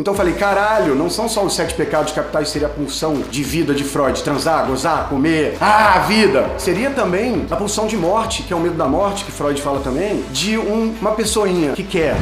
Então eu falei, caralho, não são só os 7 pecados capitais, seria a pulsão de vida de Freud, transar, gozar, comer, a vida. Seria também a pulsão de morte, que é o medo da morte, que Freud fala também, de uma pessoinha que quer...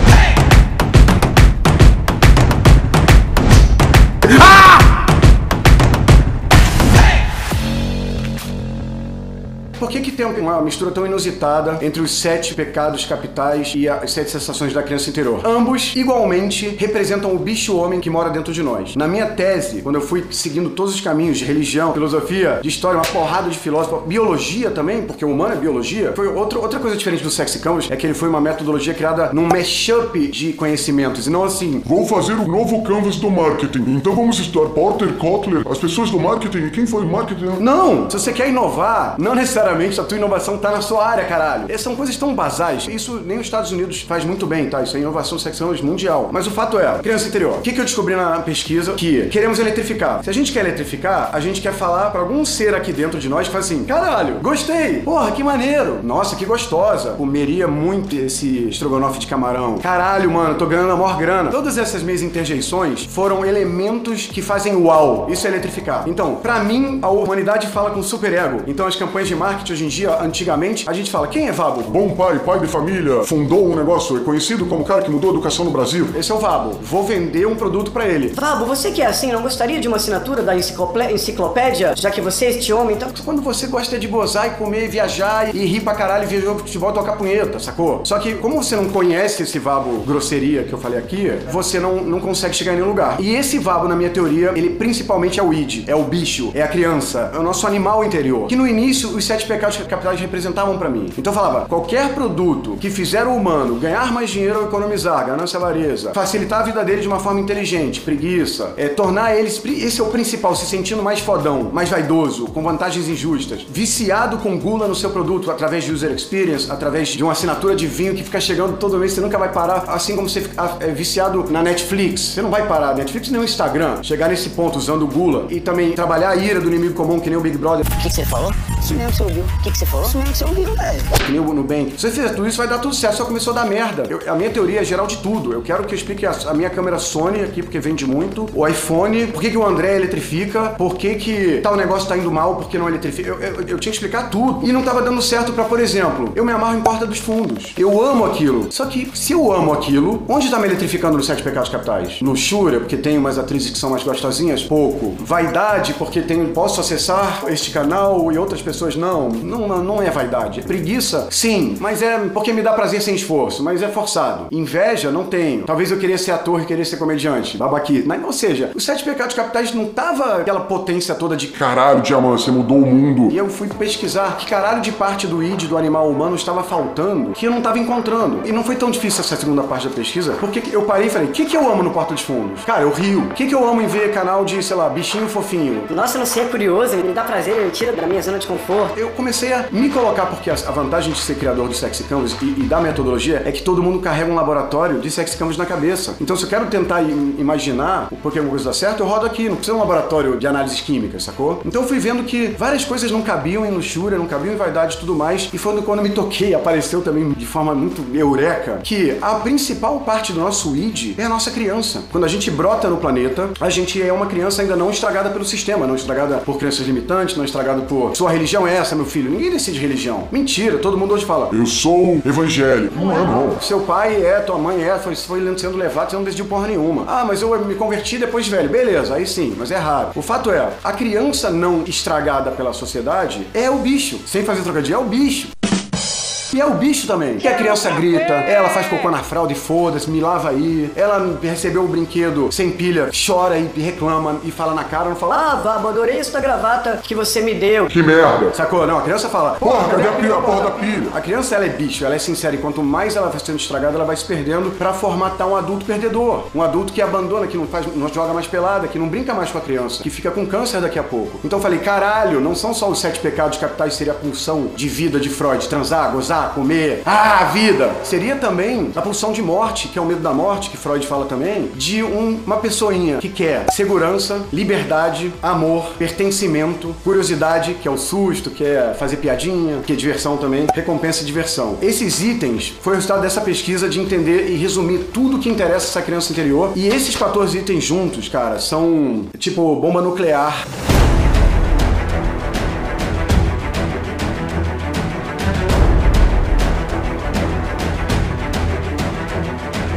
Por que que tem uma mistura tão inusitada entre os 7 pecados capitais e as 7 sensações da criança interior? Ambos, igualmente, representam o bicho-homem que mora dentro de nós. Na minha tese, quando eu fui seguindo todos os caminhos de religião, filosofia, de história, uma porrada de filósofos, biologia também, porque o humano é biologia, foi outra coisa diferente do Sexy Campus, é que ele foi uma metodologia criada num mashup de conhecimentos, e não assim, vou fazer o novo canvas do marketing, então vamos estudar Porter, Kotler, as pessoas do marketing, quem foi o marketing? Não! Se você quer inovar, não necessariamente a tua inovação tá na sua área, caralho. Essas são coisas tão basais. Isso nem os Estados Unidos faz muito bem, tá? Isso é inovação sexual mundial. Mas o fato é, criança interior, o que eu descobri na pesquisa? Que queremos eletrificar. Se a gente quer eletrificar, a gente quer falar pra algum ser aqui dentro de nós que faz assim, caralho, gostei, porra, que maneiro, nossa, que gostosa, comeria muito esse estrogonofe de camarão, caralho, mano, tô ganhando a maior grana. Todas essas minhas interjeições foram elementos que fazem uau. Isso é eletrificar. Então, pra mim, a humanidade fala com superego. Então as campanhas de marketing hoje em dia, antigamente, a gente fala, quem é Vabo? Bom pai, pai de família, fundou um negócio, é conhecido como o cara que mudou a educação no Brasil. Esse é o Vabo. Vou vender um produto pra ele. Vabo, você que é assim, não gostaria de uma assinatura da enciclopédia, já que você é este homem, então... Quando você gosta de gozar e comer e viajar e rir pra caralho e viajar pro futebol e tocar punheta, sacou? Só que, como você não conhece esse Vabo grosseria que eu falei aqui, você não consegue chegar em nenhum lugar. E esse Vabo, na minha teoria, ele principalmente é o id, é o bicho, é a criança, é o nosso animal interior. Que no início, os 7 pecados capitais representavam pra mim. Então eu falava, qualquer produto que fizer o humano ganhar mais dinheiro ou economizar, ganância, avareza, facilitar a vida dele de uma forma inteligente, preguiça, tornar ele, esse é o principal, se sentindo mais fodão, mais vaidoso, com vantagens injustas, viciado com gula no seu produto, através de user experience, através de uma assinatura de vinho que fica chegando todo mês, você nunca vai parar, assim como você ficar viciado na Netflix. Você não vai parar, Netflix nem o Instagram. Chegar nesse ponto usando gula e também trabalhar a ira do inimigo comum, que nem o Big Brother. O que você falou? Você ouviu? O que você falou? Isso mesmo que você ouviu, velho. Que nem o Nubank. Se você fizer tudo isso, vai dar tudo certo. Só começou a dar merda. A minha teoria é geral de tudo. Eu quero que eu explique a minha câmera Sony aqui, porque vende muito. O iPhone. Por que o André eletrifica? Por que tal negócio tá indo mal? Por que não eletrifica? Eu tinha que explicar tudo. E não tava dando certo pra, por exemplo, eu me amarro em Porta dos Fundos. Eu amo aquilo. Só que, se eu amo aquilo, onde tá me eletrificando nos 7 pecados capitais? No Shura, porque tem umas atrizes que são mais gostosinhas? Pouco. Vaidade, porque posso acessar este canal e outras pessoas não. Não é vaidade. Preguiça, sim, mas é porque me dá prazer sem esforço, mas é forçado. Inveja, não tenho. Talvez eu queria ser ator e queria ser comediante, babaquita. Mas, ou seja, os 7 pecados capitais não tava aquela potência toda de caralho, diamante, você mudou o mundo. E eu fui pesquisar que caralho de parte do id, do animal humano, estava faltando, que eu não tava encontrando. E não foi tão difícil essa segunda parte da pesquisa, porque eu parei e falei, o que que eu amo no Porta dos Fundos? Cara, eu rio. O que que eu amo em ver canal de, sei lá, bichinho fofinho? Nossa, não sei, é curioso, me dá prazer, me tira da minha zona de conforto. Eu comecei a me colocar, porque a vantagem de ser criador do Sexy Canvas e da metodologia é que todo mundo carrega um laboratório de Sexy Canvas na cabeça. Então, se eu quero tentar imaginar o porquê alguma coisa dá certo, eu rodo aqui. Não precisa de um laboratório de análises químicas, sacou? Então, eu fui vendo que várias coisas não cabiam em luxúria, não cabiam em vaidade e tudo mais. E foi quando eu me toquei, apareceu também de forma muito eureka, que a principal parte do nosso id é a nossa criança. Quando a gente brota no planeta, a gente é uma criança ainda não estragada pelo sistema, não estragada por crenças limitantes, não estragada por sua religião é essa, meu filho. Ninguém decide religião. Mentira, todo mundo hoje fala, eu sou evangélico. Não é, não. Seu pai é, tua mãe é, foi sendo levado, você não decidiu porra nenhuma. Ah, mas eu me converti depois de velho. Beleza, aí sim, mas é raro. O fato é, a criança não estragada pela sociedade é o bicho. Sem fazer trocadilho, é o bicho. E é o bicho também, que a criança grita, ela faz cocô na fralda e foda-se, me lava aí, ela recebeu um brinquedo sem pilha, chora e reclama e fala na cara, não fala, ah, Vabo, adorei essa gravata que você me deu. Que merda. Sacou? Não, a criança fala, porra, cadê a pilha, porra da pilha? A criança, ela é bicho, ela é sincera, e quanto mais ela vai sendo estragada, ela vai se perdendo pra formatar um adulto perdedor, um adulto que abandona, que não joga mais pelada, que não brinca mais com a criança, que fica com câncer daqui a pouco. Então eu falei, caralho, não são só os 7 pecados capitais, seria a pulsão de vida de Freud, transar, gozar, dançar, comer, a vida. Seria também a pulsão de morte, que é o medo da morte, que Freud fala também, de uma pessoinha que quer segurança, liberdade, amor, pertencimento, curiosidade, que é o susto, que é fazer piadinha, que é diversão também, recompensa e diversão. Esses itens foi o resultado dessa pesquisa de entender e resumir tudo que interessa essa criança interior. E esses 14 itens juntos, cara, são tipo bomba nuclear.